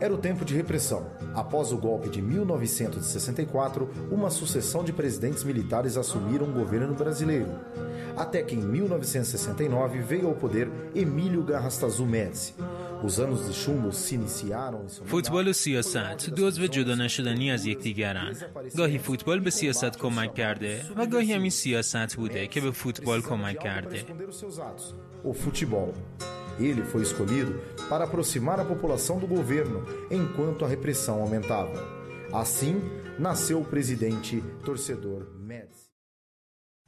Era o tempo de repressão. Após o golpe de 1964, uma sucessão de presidentes militares assumiram o governo brasileiro. Até que em 1969 veio ao poder Emílio Garrastazu Médici. Os anos de شوم se iniciaram. فوتبال و سیاست دو عضو جدا شدنی از یکدیگرند. گاهی فوتبال به سیاست کمک کرده و گاهی همین سیاست بوده که به فوتبال کمک کرده. O futebol. Ele foi escolhido para aproximar a população do governo enquanto a repressão aumentava. Assim, nasceu o presidente torcedor Médici.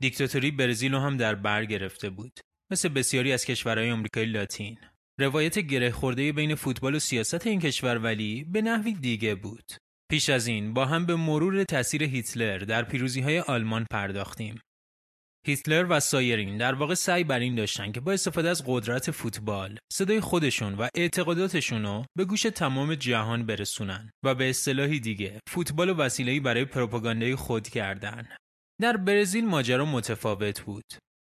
دیکتاتوری برزیل هم در بر گرفته بود. مثل بسیاری از کشورهای آمریکای لاتین. روایت گره خورده بین فوتبال و سیاست این کشور ولی به نحوی دیگه بود. پیش از این با هم به مرور تأثیر هیتلر در پیروزی‌های آلمان پرداختیم. هیتلر و سایرین در واقع سعی بر این داشتن که با استفاده از قدرت فوتبال، صدای خودشون و اعتقاداتشون رو به گوش تمام جهان برسونن و به اصطلاحی دیگه فوتبال و وسیله‌ای برای پروپاگاندای خود کردن. در برزیل ماجرا متفاوت بود.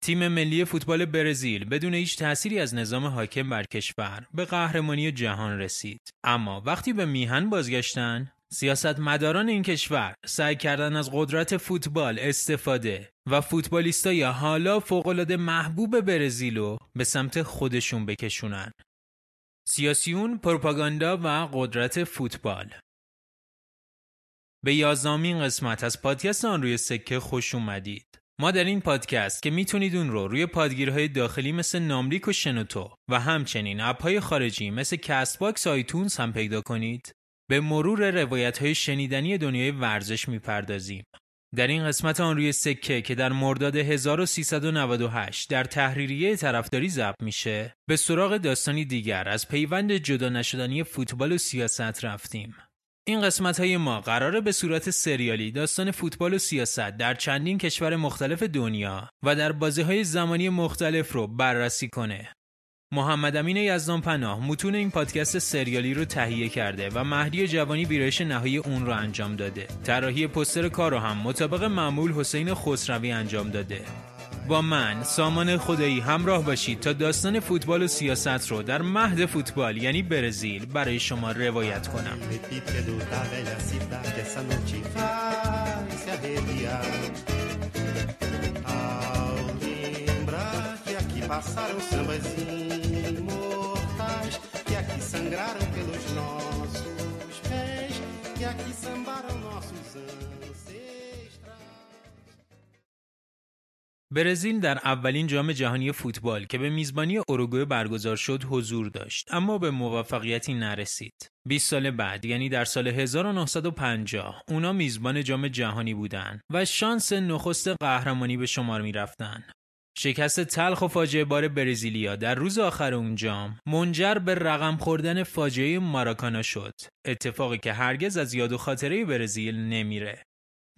تیم ملی فوتبال برزیل بدون هیچ تأثیری از نظام حاکم بر کشور به قهرمانی جهان رسید. اما وقتی به میهن بازگشتن، سیاستمداران این کشور سعی کردن از قدرت فوتبال استفاده و فوتبالیستای حالا فوق‌العاده محبوب برزیلو به سمت خودشون بکشونن. سیاسیون، پروپاگاندا و قدرت فوتبال. به 11مین قسمت از پادکست آن روی سکه خوش اومدید. ما در این پادکست که میتونید اون رو روی پادگیرهای داخلی مثل ناملیک و شنوتو و همچنین اپ‌های خارجی مثل کست باکس و آیتونز هم پیدا کنید، به مرور روایت‌های شنیدنی دنیای ورزش میپردازیم. در این قسمت آن روی سکه که در مرداد 1398 در تحریریه طرفداری ضبط میشه، به سراغ داستانی دیگر از پیوند جدا نشدنی فوتبال و سیاست رفتیم. این قسمت‌های ما قراره به صورت سریالی داستان فوتبال و سیاست در چندین کشور مختلف دنیا و در بازه‌های زمانی مختلف رو بررسی کنه. محمد امین یزدانپناه متون این پادکست سریالی رو تهیه کرده و مهدی جوانی ویرایش نهایی اون رو انجام داده. طراحی پوستر کار رو هم مطابق معمول حسین خسروی انجام داده. با من سامان خدایی همراه باشید تا داستان فوتبال و سیاست رو در مهد فوتبال یعنی برزیل برای شما روایت کنم. برزیل در اولین جام جهانی فوتبال که به میزبانی اوروگوئه برگزار شد حضور داشت، اما به موفقیتی نرسید. 20 سال بعد یعنی در سال 1950 اونا میزبان جام جهانی بودن و شانس نخست قهرمانی به شمار می رفتن. شکست تلخ و فاجعه بار برزیلیا در روز آخر اون جام منجر به رقم خوردن فاجعه ماراکانا شد، اتفاقی که هرگز از یاد و خاطره برزیل نمیره.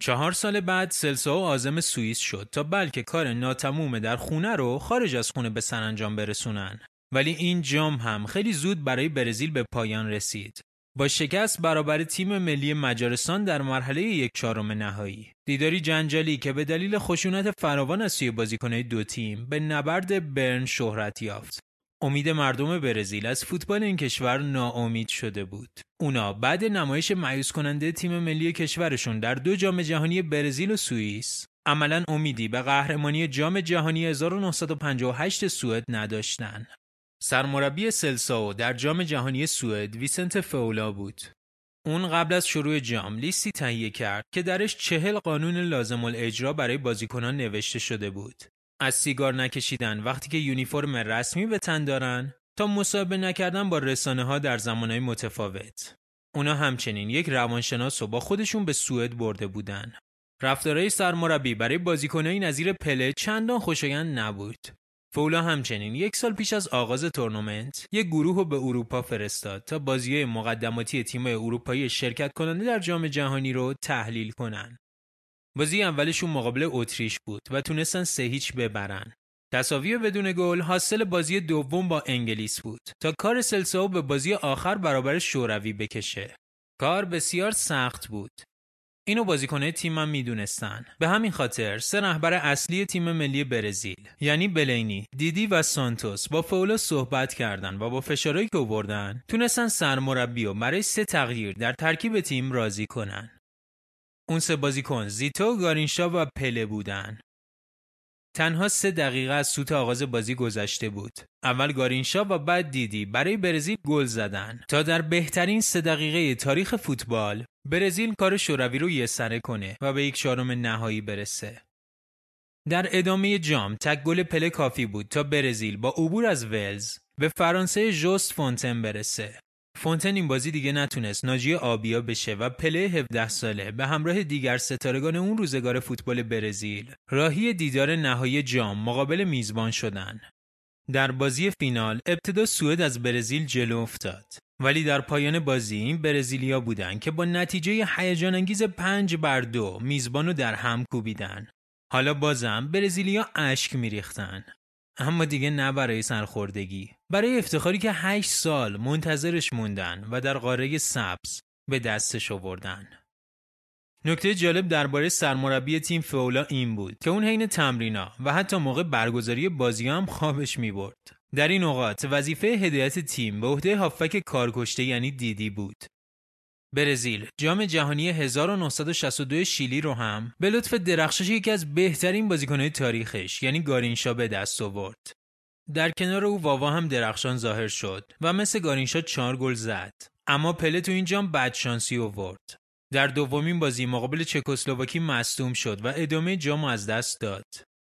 4 سال بعد سلساو عازم سوئیس شد تا بلکه کار ناتموم در خونه رو خارج از خونه به سرانجام برسونن. ولی این جام هم خیلی زود برای برزیل به پایان رسید. با شکست برابر تیم ملی مجارستان در مرحله 1/4 نهایی. دیداری جنجالی که به دلیل خشونت فراوان از سوی بازیکنان دو تیم به نبرد برن شهرت یافت. امید مردم برزیل از فوتبال این کشور ناامید شده بود. اونا بعد نمایش مایوس کننده تیم ملی کشورشون در 2 جام جهانی برزیل و سوئیس، عملاً امیدی به قهرمانی جام جهانی 1958 سوئد نداشتن. سرمربی سلساو در جام جهانی سوئد ویسنت فئولا بود. اون قبل از شروع جام لیستی تهیه کرد که درش 40 قانون لازم الاجرا برای بازیکنان نوشته شده بود. از سیگار نکشیدن وقتی که یونیفرم رسمی به تن دارن تا مصاحبه نکردن با رسانه‌ها در زمانهای متفاوت. اونا همچنین یک روانشناس رو با خودشون به سوئد برده بودن. رفتارهای سرمربی برای بازیکنای نظیر پله چندان خوشایند نبود. فولا همچنین 1 سال پیش از آغاز تورنمنت یک گروه رو به اروپا فرستاد تا بازی‌های مقدماتی تیم‌های اروپایی شرکت کننده در جام جهانی رو تحلیل کنن. بازی اولشون مقابل اتریش بود و تونستن 3-0 ببرن. تساوی بدون گل حاصل بازی دوم با انگلیس بود تا کار سلساو به بازی آخر برابر شوروی بکشه. کار بسیار سخت بود. اینو بازیکن‌های تیمم میدونستن. به همین خاطر سه رهبر اصلی تیم ملی برزیل یعنی بلینی، دیدی و سانتوس با فئولا صحبت کردن و با فشارهایی که آوردن تونستن سرمربی رو برای سه تغییر در ترکیب تیم راضی کنن. اون سه بازیکن زیتو، گارینشا و پله بودن. تنها 3 دقیقه از سوت آغاز بازی گذشته بود. اول گارینشا و بعد دیدی برای برزیل گل زدن تا در بهترین 3 دقیقه تاریخ فوتبال برزیل کار شوروی رو یسره کنه و به 1/4 نهایی برسه. در ادامه جام تک گل پله کافی بود تا برزیل با عبور از ولز به فرانسه ژوست فونتن برسه. فونتن این بازی دیگه نتونست ناجی آبیا بشه و پله 17 ساله به همراه دیگر ستارگان اون روزگار فوتبال برزیل راهی دیدار نهایی جام مقابل میزبان شدن. در بازی فینال ابتدا سوئد از برزیل جلو افتاد، ولی در پایان بازی این برزیلیا بودن که با نتیجه هیجان انگیز 5-2 میزبانو در هم کوبیدن. حالا بازم برزیلیا اشک میریختن، اما دیگه نه برای سرخوردگی، برای افتخاری که 8 سال منتظرش موندن و در قاره سبز به دستش آوردن. نکته جالب درباره سرمربی تیم فئولا این بود که اون حین تمرینا و حتی موقع برگزاری بازی هم خوابش می برد. در این اوقات وظیفه هدایت تیم به عهده هافبک کارکشته یعنی دیدی بود. برزیل جام جهانی 1962 شیلی رو هم به لطف درخشش یکی از بهترین بازیکن‌های تاریخش یعنی گارینشا به دست آورد. در کنار او واوا هم درخشان ظاهر شد و مثل گارینشا 4 گل زد، اما پله تو این جام بدشانسی آورد. در دومین بازی مقابل چکسلواکی مصدوم شد و ادامه جام از دست داد.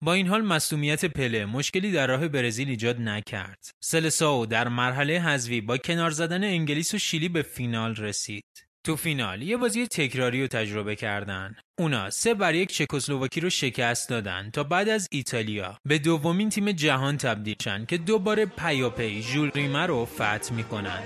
با این حال مصدومیت پله مشکلی در راه برزیل ایجاد نکرد. سلساو در مرحله حذفی با کنار زدن انگلیس و شیلی به فینال رسید. تو فینال یه بازی تکراری رو تجربه کردن. اونا 3-1 چکسلواکی رو شکست دادن تا بعد از ایتالیا به دومین تیم جهان تبدیل شن که دوباره پیاپی ژول ریمه رو فتح میکنن.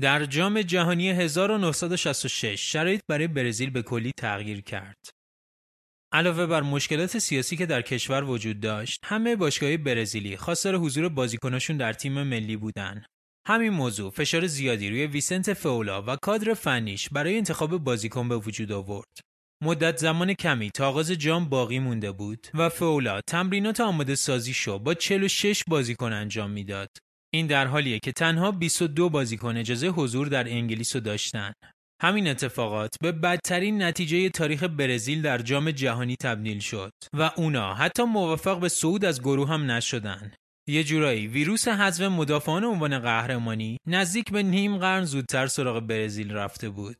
در جام جهانی 1966 شرایط برای برزیل به کلی تغییر کرد. علاوه بر مشکلات سیاسی که در کشور وجود داشت، همه باشگاه‌های برزیلی خواستار حضور بازیکناشون در تیم ملی بودن. همین موضوع فشار زیادی روی ویسنت فئولا و کادر فنیش برای انتخاب بازیکن به وجود آورد. مدت زمان کمی تا آغاز جام باقی مونده بود و فئولا تمرینات آماده سازیشو با 46 بازیکن انجام میداد. این در حالیه که تنها 22 بازیکن اجازه حضور در انگلیس رو داشتن. همین اتفاقات به بدترین نتیجه تاریخ برزیل در جام جهانی تبدیل شد و اونا حتی موفق به صعود از گروه هم نشدن. یه جورایی ویروس حذف مدافعان عنوان قهرمانی نزدیک به 1/2 قرن زودتر سراغ برزیل رفته بود.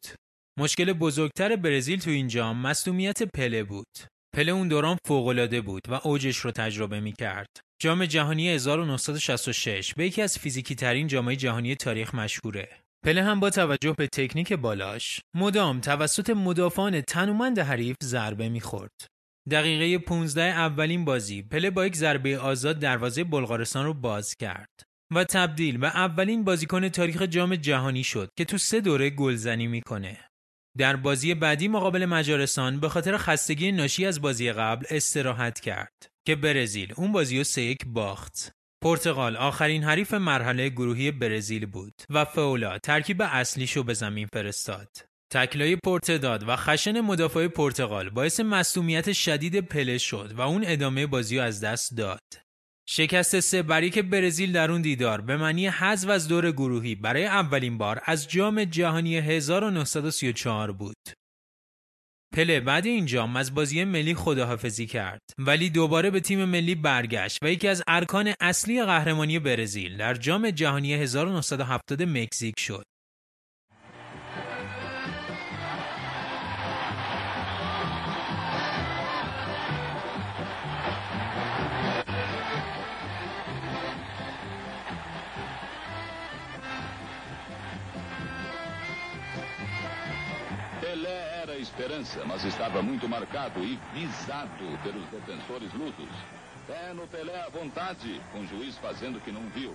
مشکل بزرگتر برزیل تو این جام مصدومیت پله بود. پله اون دوران فوق‌العاده بود و اوجش رو تجربه می‌کرد. جام جهانی 1966 به یکی از فیزیکی ترین جام‌های جهانی تاریخ مشهوره. پله هم با توجه به تکنیک بالاش مدام توسط مدافعان تنومند حریف ضربه می‌خورد. دقیقه 15 اولین بازی پله با یک ضربه آزاد دروازه بلغارستان رو باز کرد و تبدیل به اولین بازیکن تاریخ جام جهانی شد که تو 3 دوره گلزنی می‌کنه. در بازی بعدی مقابل مجارستان به خاطر خستگی ناشی از بازی قبل استراحت کرد که برزیل اون بازی رو 3-1 باخت. پرتغال آخرین حریف مرحله گروهی برزیل بود و فئولا ترکیب اصلیشو به زمین فرستاد. تکلای پرتداد و خشن مدافع پرتغال باعث مصدومیت شدید پله شد و اون ادامه بازی رو از دست داد. شکست 3-1 که برزیل در اون دیدار به معنی حذف از دور گروهی برای اولین بار از جام جهانی 1934 بود. پله بعد این جام از بازی ملی خداحافظی کرد ولی دوباره به تیم ملی برگشت و یکی از ارکان اصلی قهرمانی برزیل در جام جهانی 1970 مکزیک شد. Mas estava muito marcado e visado pelos defensores lusos. Pé no Pelé à vontade, com o juiz fazendo que não viu.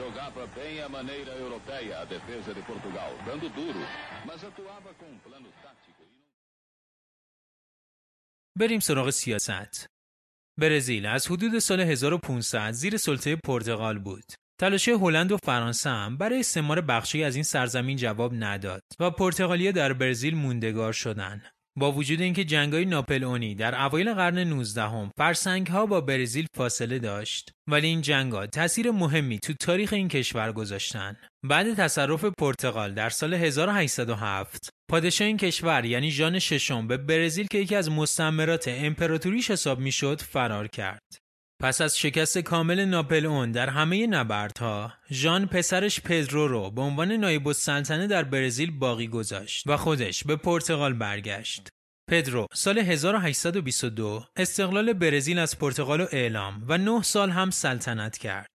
Jogava bem a maneira europeia a defesa de Portugal, dando duro, mas atuava com um plano tático. بریم سراغ سیاست. برزیل از حدود سال 1500 زیر سلطه پرتغال بود. تلاش هلند و فرانسه هم برای استعمار بخشی از این سرزمین جواب نداد و پرتغالیا در برزیل موندگار شدند. با وجود اینکه جنگ‌های ناپلئونی در اوایل قرن 19 فرسنگ‌ها با برزیل فاصله داشت، ولی این جنگ‌ها تأثیر مهمی تو تاریخ این کشور گذاشتن. بعد تصرف پرتغال در سال 1807 پادشاه این کشور یعنی ژان ششم به برزیل که یکی از مستعمرات امپراتوریش حساب میشد فرار کرد. پس از شکست کامل ناپلئون در همه نبردها، ژان پسرش پدرو رو به عنوان نایب السلطنه در برزیل باقی گذاشت و خودش به پرتغال برگشت. پدرو سال 1822 استقلال برزیل از پرتغال رو اعلام و 9 سال هم سلطنت کرد.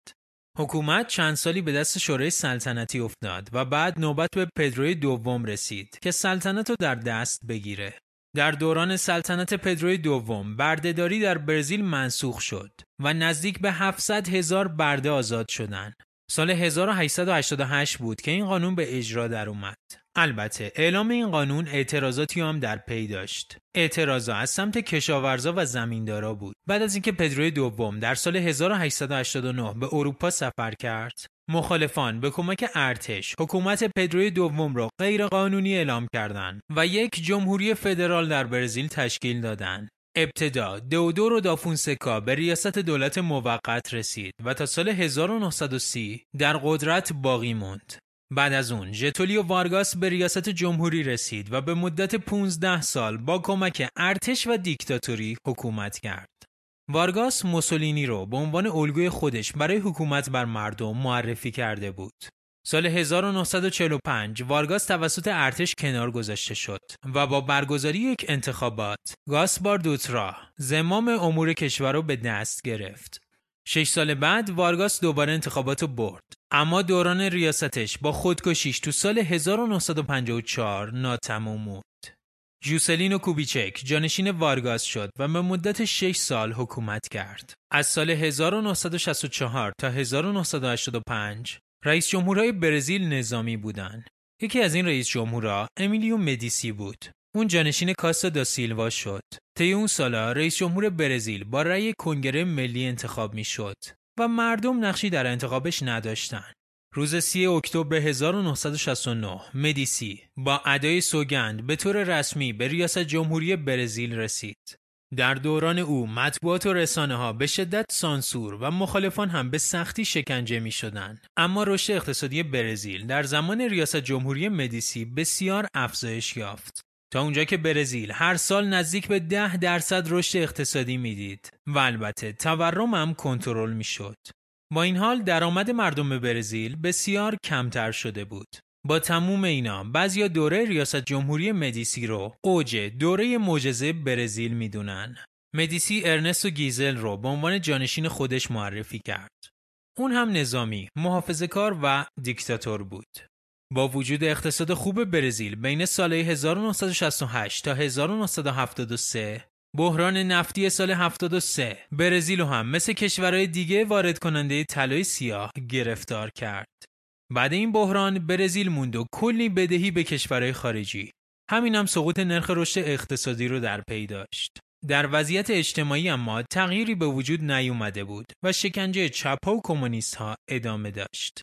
حکومت چند سالی به دست شورای سلطنتی افتاد و بعد نوبت به پدروی دوم رسید که سلطنت رو در دست بگیره. در دوران سلطنت پدروی دوم بردهداری در برزیل منسوخ شد و نزدیک به 700,000 برده آزاد شدند. سال 1888 بود که این قانون به اجرا در اومد. البته اعلام این قانون اعتراضاتی هم در پی داشت. اعتراضا از سمت کشاورزا و زمیندارا بود. بعد از اینکه پدروی دوم در سال 1889 به اروپا سفر کرد، مخالفان به کمک ارتش حکومت پدروی دوم را غیر قانونی اعلام کردند و یک جمهوری فدرال در برزیل تشکیل دادند. ابتدا دئودورو دا فونسکا به ریاست دولت موقت رسید و تا سال 1930 در قدرت باقی موند. بعد از اون ژتولیو وارگاس به ریاست جمهوری رسید و به مدت 15 سال با کمک ارتش و دیکتاتوری حکومت کرد. وارگاس موسولینی رو به عنوان الگوی خودش برای حکومت بر مردم معرفی کرده بود. سال 1945 وارگاس توسط ارتش کنار گذاشته شد و با برگزاری یک انتخابات گاسپار دوترا زمام امور کشور رو به دست گرفت. 6 سال بعد وارگاس دوباره انتخابات رو برد، اما دوران ریاستش با خودکشیش تو سال 1954 ناتمام موند. جوسلینو کوبیچک جانشین وارگاس شد و به مدت 6 سال حکومت کرد. از سال 1964 تا 1985 رئیس جمهورهای برزیل نظامی بودند. یکی از این رئیس جمهورها امیلیو مدیسی بود. اون جانشین کاستا دا سیلوا شد. طی اون سالا رئیس جمهور برزیل با رأی کنگره ملی انتخاب میشد و مردم نقشی در انتخابش نداشتند. روز 3 اکتبر 1969 مدیسی با ادای سوگند به طور رسمی به ریاست جمهوری برزیل رسید. در دوران او مطبوعات و رسانه‌ها به شدت سانسور و مخالفان هم به سختی شکنجه می‌شدند، اما رشد اقتصادی برزیل در زمان ریاست جمهوری مدیسی بسیار افزایش یافت. تا اونجا که برزیل هر سال نزدیک به 10% رشد اقتصادی میدید و البته تورم هم کنترل میشد. با این حال درآمد مردم برزیل بسیار کمتر شده بود. با تموم اینا بعضیا دوره ریاست جمهوری مدیسی رو اوج دوره معجزه برزیل میدونن. مدیسی ارنستو گیزل رو به عنوان جانشین خودش معرفی کرد. اون هم نظامی، محافظه‌کار و دیکتاتور بود. با وجود اقتصاد خوب برزیل بین سالهای 1968 تا 1973 بحران نفتی سال 73 برزیل هم مثل کشورهای دیگه وارد کننده طلای سیاه گرفتار کرد. بعد این بحران برزیل موند و کلی بدهی به کشورهای خارجی. همین هم سقوط نرخ رشد اقتصادی رو در پی داشت. در وضعیت اجتماعی اما تغییری به وجود نیومده بود و شکنجه چپ‌ها و کمونیست‌ها ادامه داشت.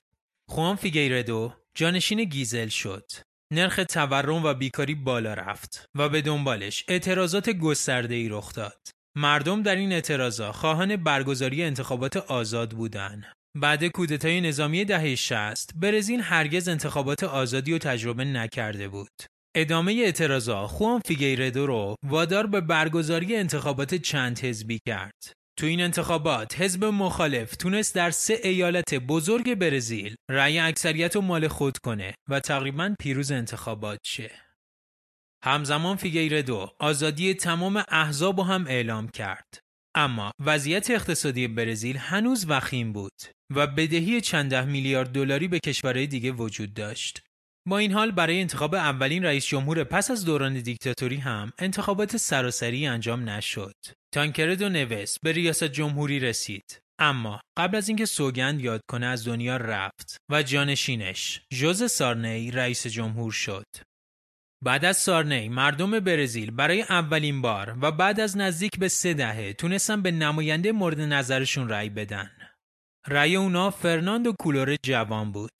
خوان فیگیردو جانشین گیزل شد. نرخ تورم و بیکاری بالا رفت و به دنبالش اعتراضات گسترده‌ای رخ داد. مردم در این اعتراضا خواهان برگزاری انتخابات آزاد بودند. بعد کودتای نظامی دهه 60 برزیل هرگز انتخابات آزادی رو تجربه نکرده بود. ادامه اعتراضا خوان فیگیردو رو وادار به برگزاری انتخابات چند حزبی کرد. تو این انتخابات حزب مخالف تونست در 3 ایالت بزرگ برزیل رأی اکثریت رو مال خود کنه و تقریباً پیروز انتخابات شه. همزمان فیگیردو آزادی تمام احزاب رو هم اعلام کرد. اما وضعیت اقتصادی برزیل هنوز وخیم بود و بدهی چند ده میلیارد دلاری به کشورهای دیگه وجود داشت. با این حال برای انتخاب اولین رئیس جمهور پس از دوران دیکتاتوری هم انتخابات سراسری انجام نشد. تانکردو نویس به ریاست جمهوری رسید، اما قبل از اینکه سوگند یاد کنه از دنیا رفت و جانشینش جوزه سارنی رئیس جمهور شد. بعد از سارنی مردم برزیل برای اولین بار و بعد از نزدیک به 3 دهه تونستن به نماینده مورد نظرشون رأی بدن. رأی اونا فرناندو کولور جوان بود.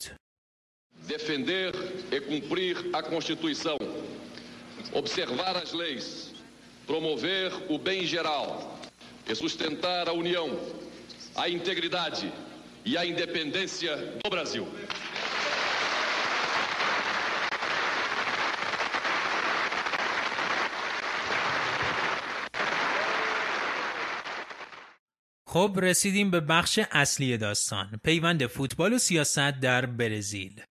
Defender e cumprir a Constituição, observar as leis, promover o bem geral e sustentar a união, a integridade e a independência do Brasil. خب رسیدیم به بخش اصلی داستان، پیوند فوتبال و سیاست در برزیل.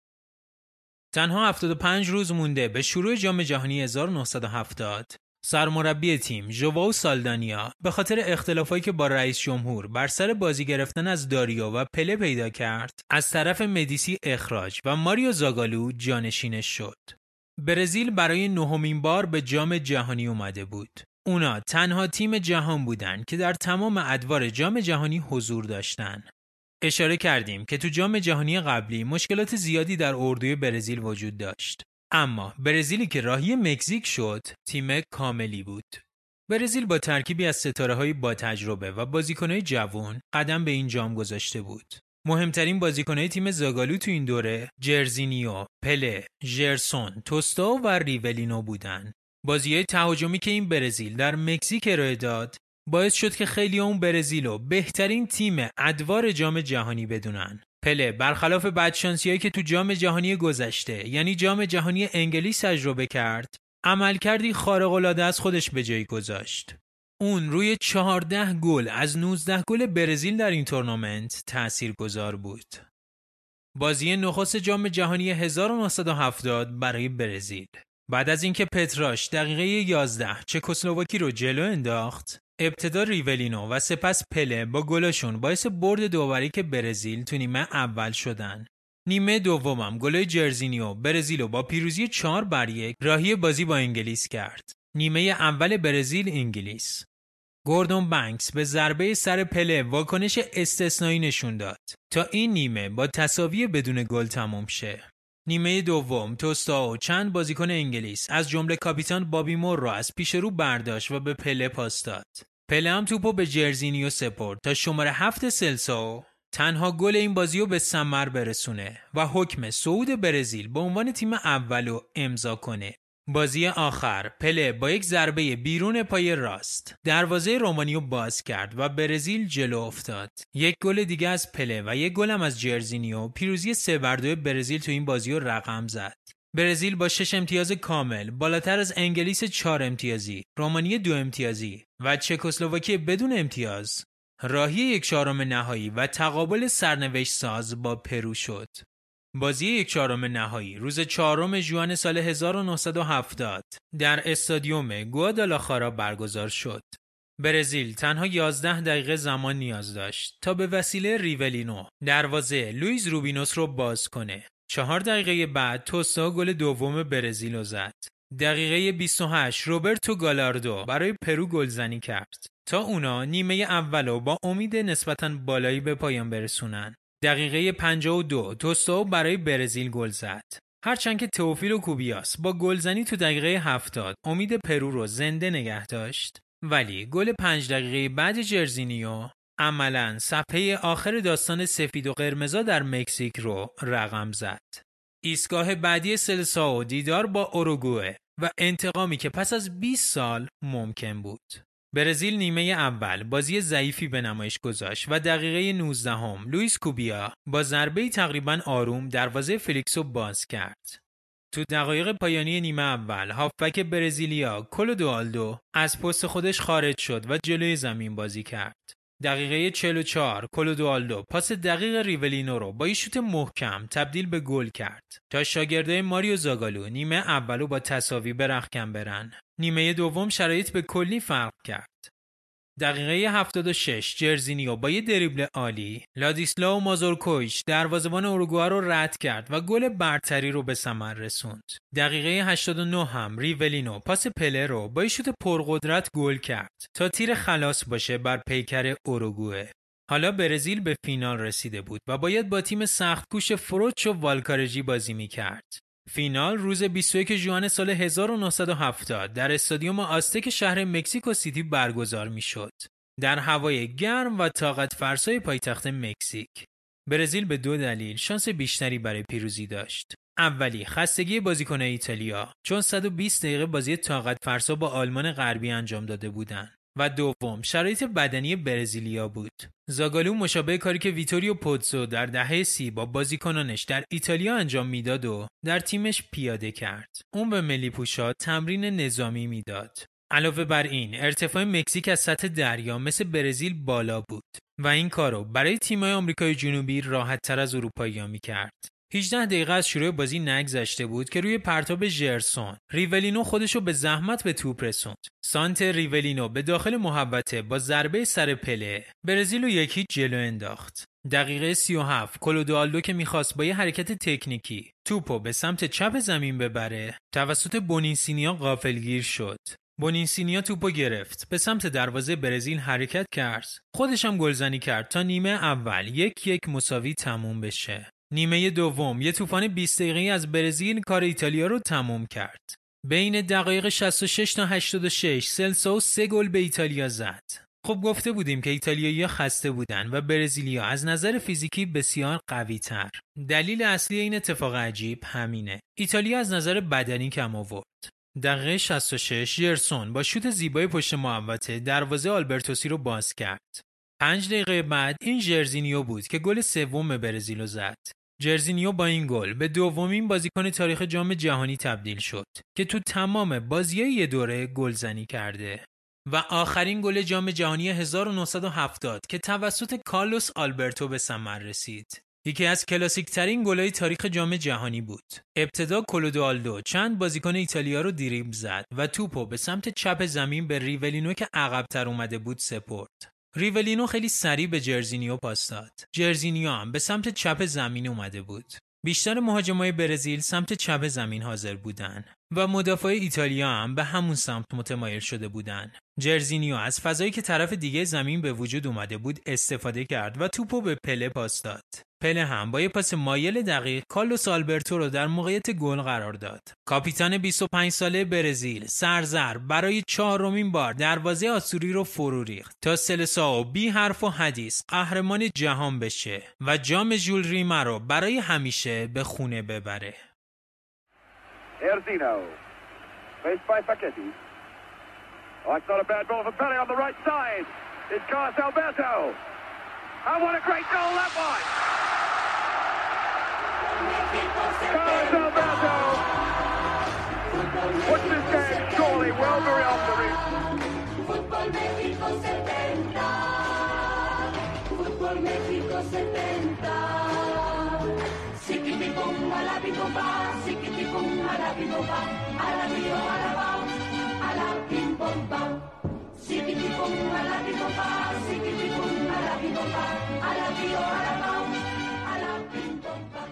تنها 75 روز مونده به شروع جام جهانی 1970 سرمربی تیم ژواو سالدانیا به خاطر اختلافاتی که با رئیس جمهور بر سر بازی گرفتن از داریو و پله پیدا کرد از طرف مدیسی اخراج و ماریو زاگالو جانشینش شد. برزیل برای 9مین بار به جام جهانی اومده بود. اونا تنها تیم جهان بودن که در تمام ادوار جام جهانی حضور داشتن. اشاره کردیم که تو جام جهانی قبلی مشکلات زیادی در اردوی برزیل وجود داشت، اما برزیلی که راهی مکزیک شد تیم کاملی بود. برزیل با ترکیبی از ستاره‌های با تجربه و بازیکن‌های جوان قدم به این جام گذاشته بود. مهمترین بازیکن‌های تیم زاگالو تو این دوره جرزینیو، پله، ژرسون، توستاو و ریولینو بودن. بازی‌های تهاجمی که این برزیل در مکزیک ارائه داد باعث شد که خیلی اون برزیلو بهترین تیم ادوار جام جهانی بدونن. پله برخلاف بدشانسی‌هایی که تو جام جهانی گذشته یعنی جام جهانی انگلیس تجربه کرد، عملکردی خارق‌العاده از خودش به جای گذاشت. اون روی 14 گل از 19 گل برزیل در این تورنمنت تاثیرگذار بود. بازی نخست جام جهانی 1970 برای برزیل بعد از اینکه پتراش دقیقه 11 چکسلواکی رو جلو انداخت، ابتدا ریولینو و سپس پله با گلاشون باعث برد دوباره که برزیل تو نیمه اول شدن. نیمه دومم گلای جرزینیو برزیلو با پیروزی 4-1 راهی بازی با انگلیس کرد. نیمه اول برزیل انگلیس. گوردون بانکس به ضربه سر پله واکنش استثنایی نشون داد تا این نیمه با تساوی بدون گل تمام شه. نیمه دوم توستاو چند بازیکن انگلیس از جمله کاپیتان بابی مور را از پیش رو برداشت و به پله پاس داد. پله هم توپو به جرزینیو سپرد تا شماره 7 سلساو تنها گل این بازیو به ثمر برسونه و حکم صعود برزیل به عنوان تیم اولو امضا کنه. بازی آخر پله با یک ضربه بیرون پای راست دروازه رومانیو باز کرد و برزیل جلو افتاد. 1 گل دیگه از پله و 1 گل هم از جرزینیو پیروزی 3-2 برزیل تو این بازی رو رقم زد. برزیل با 6 امتیاز کامل بالاتر از انگلیس 4 امتیازی، رومانی 2 امتیازی و چکسلواکی بدون امتیاز راهی 1/4 نهایی و تقابل سرنوشت ساز با پرو شد. بازی 1/4 نهایی روز 4 ژوئن سال 1970 در استادیوم گوادالاخارا برگزار شد. برزیل تنها 11 دقیقه زمان نیاز داشت تا به وسیله ریولینو دروازه لویز روبینوس رو باز کنه. 4 دقیقه بعد توستا گل دوم برزیل رو زد. دقیقه 28 روبرتو گالاردو برای پرو گلزنی کرد تا اونا نیمه اول رو با امید نسبتاً بالایی به پایان برسونن. دقیقه 52 توستاو برای برزیل گل زد. هرچند که توفیلو کوبیاس با گلزنی تو دقیقه 70 امید پرو رو زنده نگه داشت، ولی گل 5 دقیقه بعد جرزینیو عملاً صفحه آخر داستان سفید و قرمزا در مکزیک رو رقم زد. ایستگاه بعدی سلساو دیدار با اوروگوئه و انتقامی که پس از 20 سال ممکن بود. برزیل نیمه اول بازی ضعیفی به نمایش گذاشت و دقیقه 19 لوئیس کوبیا با ضربه تقریباً آروم دروازه فلیکسو باز کرد. تو دقایق پایانی نیمه اول هافبک برزیلیا کلودوالدو از پست خودش خارج شد و جلوی زمین بازی کرد. دقیقه 44 کلودوالدو پاس دقیق ریولینو رو با یه شوت محکم تبدیل به گل کرد تا شاگردای ماریو زاگالو نیمه اولو با تساوی به رختکن برن. نیمه دوم شرایط به کلی فرق کرد. دقیقه 76 جرزینیو با یه دریبل عالی لادیسلاو مازورکویچ دروازه‌بان اوروگوئه رو رد کرد و گل برتری رو به ثمر رسوند. دقیقه 89 هم ریولینو پاس پله رو با یه شوت پرقدرت گل کرد تا تیر خلاص باشه بر پیکر اوروگوئه. حالا برزیل به فینال رسیده بود و باید با تیم سختکوش فروچ و والکارجی بازی می‌کرد. فینال روز 21 ژوئن سال 1970 در استادیوم آستک شهر مکزیکو سیتی برگزار میشد. در هوای گرم و طاقت فرسای پایتخت مکزیک، برزیل به دو دلیل شانس بیشتری برای پیروزی داشت. اولی، خستگی بازیکنان ایتالیا، چون 120 دقیقه بازی طاقت فرسا با آلمان غربی انجام داده بودند. و دوم، شرایط بدنی برزیلیا بود. زاگالو مشابه کاری که ویتوریو پوتزو در دهه 30 با بازیکنانش در ایتالیا انجام میداد و در تیمش پیاده کرد. اون به ملی‌پوشا تمرین نظامی میداد. علاوه بر این، ارتفاع مکزیک از سطح دریا مثل برزیل بالا بود و این کارو برای تیم‌های آمریکای جنوبی راحت‌تر از اروپایی‌ها می‌کرد. 18 دقیقه از شروع بازی نگذشته بود که روی پرتاب ژرسون، ریولینو خودشو به زحمت به توپ رسوند. سانت ریولینو به داخل محوطه با ضربه سر پله برزیلو یکی جلو انداخت. دقیقه 37 کلودوالدو که میخواست با یه حرکت تکنیکی توپو به سمت چپ زمین ببره، توسط بونینسینیا غافلگیر شد. بونینسینیا توپو گرفت، به سمت دروازه برزیل حرکت کرد، خودش هم گلزنی کرد تا نیمه اول 1-1 مساوی تموم بشه. نیمه دوم یه طوفان 20 دقیقه‌ای از برزیل کار ایتالیا رو تموم کرد. بین دقایق 66 تا 86 سلساو 3 گل به ایتالیا زد. خب گفته بودیم که ایتالیایی‌ها خسته بودن و برزیلیا از نظر فیزیکی بسیار قوی تر. دلیل اصلی این اتفاق عجیب همینه. ایتالیا از نظر بدنی کم آورد. دقیقه 66 جرسون با شوت زیبای پشت محوطه دروازه آلبرتوسی رو باز کرد. 5 دقیقه بعد این جرزینیو بود که گل سوم برزیل رو زد. جرزینیو با این گل به دومین بازیکن تاریخ جام جهانی تبدیل شد که تو تمام بازی‌های یه دوره گلزنی کرده و آخرین گل جام جهانی 1970 که توسط کارلوس آلبرتو به ثمر رسید، یکی از کلاسیک‌ترین گل‌های تاریخ جام جهانی بود. ابتدا کلودوالدو چند بازیکن ایتالیا رو دریبل زد و توپو به سمت چپ زمین به ریولینو که عقب‌تر اومده بود سپرد. ریولینو خیلی سریع به جرزینیو پاس داد. جرزینیو هم به سمت چپ زمین اومده بود. بیشتر مهاجمای برزیل سمت چپ زمین حاضر بودن و مدافع ایتالیا هم به همون سمت متمایل شده بودن. جرزینیو از فضایی که طرف دیگه زمین به وجود اومده بود استفاده کرد و توپو به پله پاس داد. پله هم با یه پاس مایل دقیق کارلوس آلبرتو رو در موقعیت گل قرار داد. کاپیتان 25 ساله برزیل سرزر برای 4مین بار دروازه آسوری رو فرو ریخت تا سلساو بی حرف و حدیث قهرمان جهان بشه و جام ژول ریمه رو برای همیشه به خونه ببره. Erzinho, faced by Socrates. Oh, it's not a bad ball for Pelé on the right side. It's Carlos Alberto. And what a great goal that was! Carlos Alberto puts this game surely well beyond the reach. Football Mexico 70. Football Mexico 70. Siquitibum, Alabitoba, Siquitibum, Alabitoba, Alabio, Alabao, Alabimbomba. Siquitibum, Alabitoba, Siquitibum, Alabitoba, Alabio, Alabao, Alabimbomba.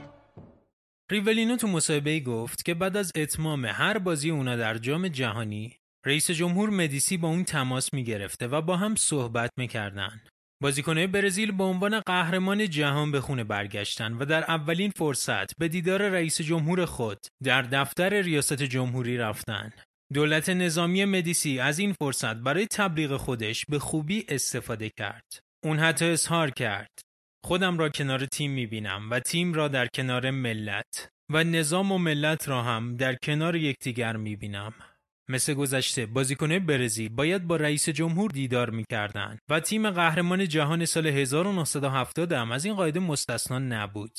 ریولینو تو مصاحبه‌ای گفت که بعد از اتمام هر بازی اونا در جام جهانی، رئیس جمهور مدیسی با اون تماس می‌گرفته و با هم صحبت می‌کردن. بازیکن‌های برزیل به عنوان قهرمان جهان به خونه برگشتن و در اولین فرصت به دیدار رئیس جمهور خود در دفتر ریاست جمهوری رفتن. دولت نظامی مدیسی از این فرصت برای تبلیغ خودش به خوبی استفاده کرد. اون حتی اظهار کرد: خودم را کنار تیم می‌بینم و تیم را در کنار ملت و نظام و ملت را هم در کنار یکدیگر می‌بینم. مثل گذشته بازیکن‌های برزیل باید با رئیس جمهور دیدار می‌کردند و تیم قهرمان جهان سال 1970 هم از این قاعده مستثنا نبود.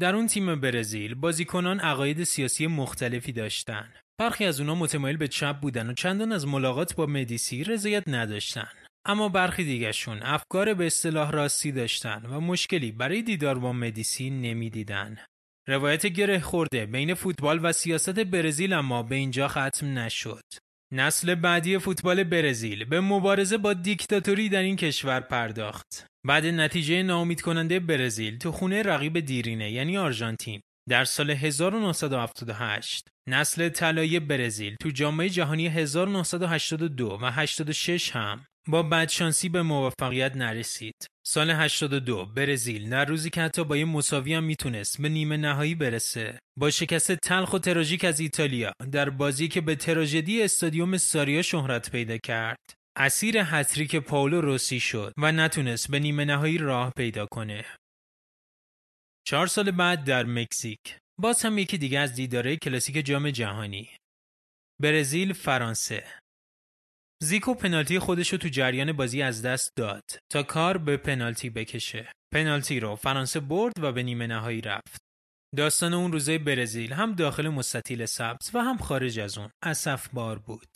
در اون تیم برزیل بازیکنان عقاید سیاسی مختلفی داشتند. برخی از اونها متمایل به چپ بودن و چندان از ملاقات با مدیسی رضایت نداشتند، اما برخی دیگرشون افکار به اصطلاح راستی داشتند و مشکلی برای دیدار با مدیسی نمی‌دیدند. روایت گره خورده بین فوتبال و سیاست برزیل اما به اینجا ختم نشد. نسل بعدی فوتبال برزیل به مبارزه با دیکتاتوری در این کشور پرداخت. بعد نتیجه ناامیدکننده برزیل تو خونه رقیب دیرینه یعنی آرژانتین در سال 1978، نسل طلایی برزیل تو جامعه جهانی 1982 و 86 هم با بدشانسی به موفقیت نرسید. سال 82 برزیل در روزی که حتی با یه مساوی هم میتونست به نیمه نهایی برسه، با شکست تلخ و تراژیک از ایتالیا در بازی که به تراژدی استادیوم ساریا شهرت پیدا کرد، اسیر هتریک پائولو روسی شد و نتونست به نیمه نهایی راه پیدا کنه. 4 سال بعد در مکزیک، باز هم یکی دیگه از دیداره کلاسیک جام جهانی. برزیل فرانسه. زیکو پنالتی خودشو تو جریان بازی از دست داد تا کار به پنالتی بکشه. پنالتی رو فرانسه برد و به نیمه نهایی رفت. داستان اون روزای برزیل هم داخل مستطیل سبز و هم خارج از اون اسفبار بود.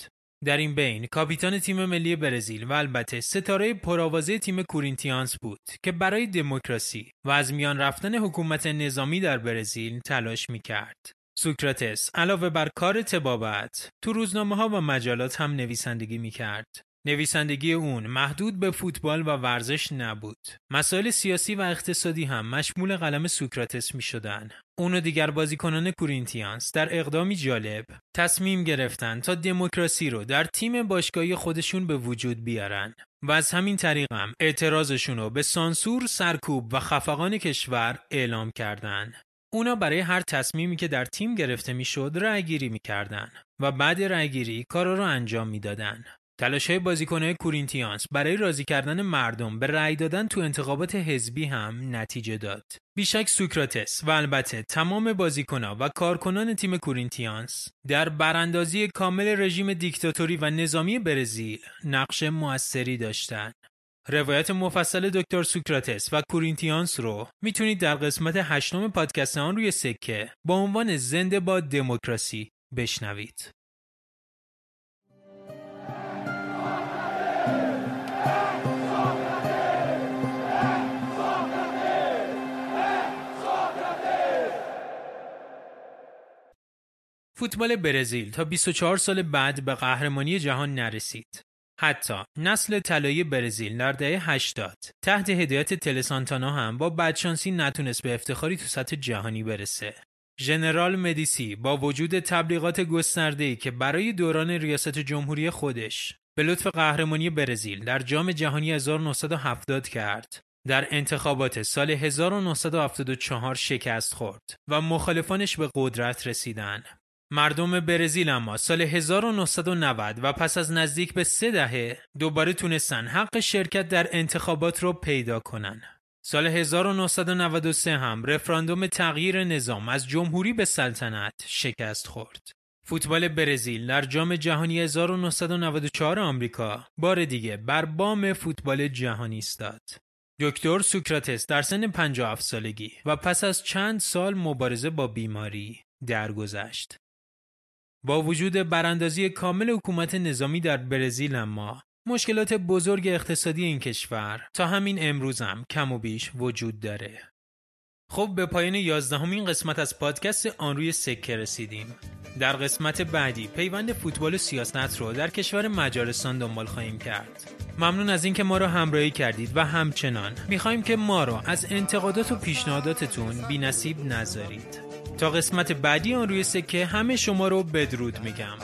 در این بین کاپیتان تیم ملی برزیل و البته ستاره پرآوازه تیم کورینتیانس بود که برای دموکراسی و از میان رفتن حکومت نظامی در برزیل تلاش میکرد. سوکراتس علاوه بر کار طبابت تو روزنامه‌ها و مجلات هم نویسندگی می‌کرد. نویسندگی اون محدود به فوتبال و ورزش نبود. مسائل سیاسی و اقتصادی هم مشمول قلم سوکراتس می‌شدند. اون و دیگر بازیکنان کورینتیانس در اقدامی جالب تصمیم گرفتند تا دموکراسی رو در تیم باشگاهی خودشون به وجود بیارن و از همین طریق هم اعتراضشون رو به سانسور، سرکوب و خفقان کشور اعلام کردند. اونا برای هر تصمیمی که در تیم گرفته میشد رأی‌گیری می‌کردن و بعد رأی‌گیری کارا رو انجام میدادن. تلاش‌های بازیکن‌های کورینتیانس برای راضی کردن مردم به رأی دادن تو انتخابات حزبی هم نتیجه داد. بیشک سوکراتس و البته تمام بازیکن‌ها و کارکنان تیم کورینتیانس در براندازی کامل رژیم دیکتاتوری و نظامی برزیل نقش موثری داشتند. روایت مفصل دکتر سوکراتس و کورینتیانس رو میتونید در قسمت 8 پادکست آن روی سکه با عنوان زنده با دموکراسی بشنوید. فوتبال برزیل تا 24 سال بعد به قهرمانی جهان نرسید. حتی نسل طلایی برزیل در دهه 80 تحت هدایت تلسانتانا هم با بدشانسی نتونست به افتخاری تو سطح جهانی برسه. ژنرال مدیسی با وجود تبلیغات گسترده‌ای که برای دوران ریاست جمهوری خودش به لطف قهرمانی برزیل در جام جهانی 1970 کرد، در انتخابات سال 1974 شکست خورد و مخالفانش به قدرت رسیدند. مردم برزیل اما سال 1990 و پس از نزدیک به 3 دهه دوباره تونستن حق شرکت در انتخابات رو پیدا کنن. سال 1993 هم رفراندوم تغییر نظام از جمهوری به سلطنت شکست خورد. فوتبال برزیل در جام جهانی 1994 آمریکا بار دیگه بر بام فوتبال جهانی ایستاد. دکتر سوکراتس در سن 57 سالگی و پس از چند سال مبارزه با بیماری درگذشت. با وجود براندازی کامل حکومت نظامی در برزیل اما مشکلات بزرگ اقتصادی این کشور تا همین امروز هم کم و بیش وجود داره. خب به پایان 11مین قسمت از پادکست آن روی سکه رسیدیم. در قسمت بعدی پیوند فوتبال و سیاست رو در کشور مجارستان دنبال خواهیم کرد. ممنون از اینکه ما رو همراهی کردید و همچنان می‌خوایم که ما رو از انتقادات و پیشنهاداتتون بی‌نصیب نذارید. تا قسمت بعدی آن روی سکه همه شما رو بدرود میگم.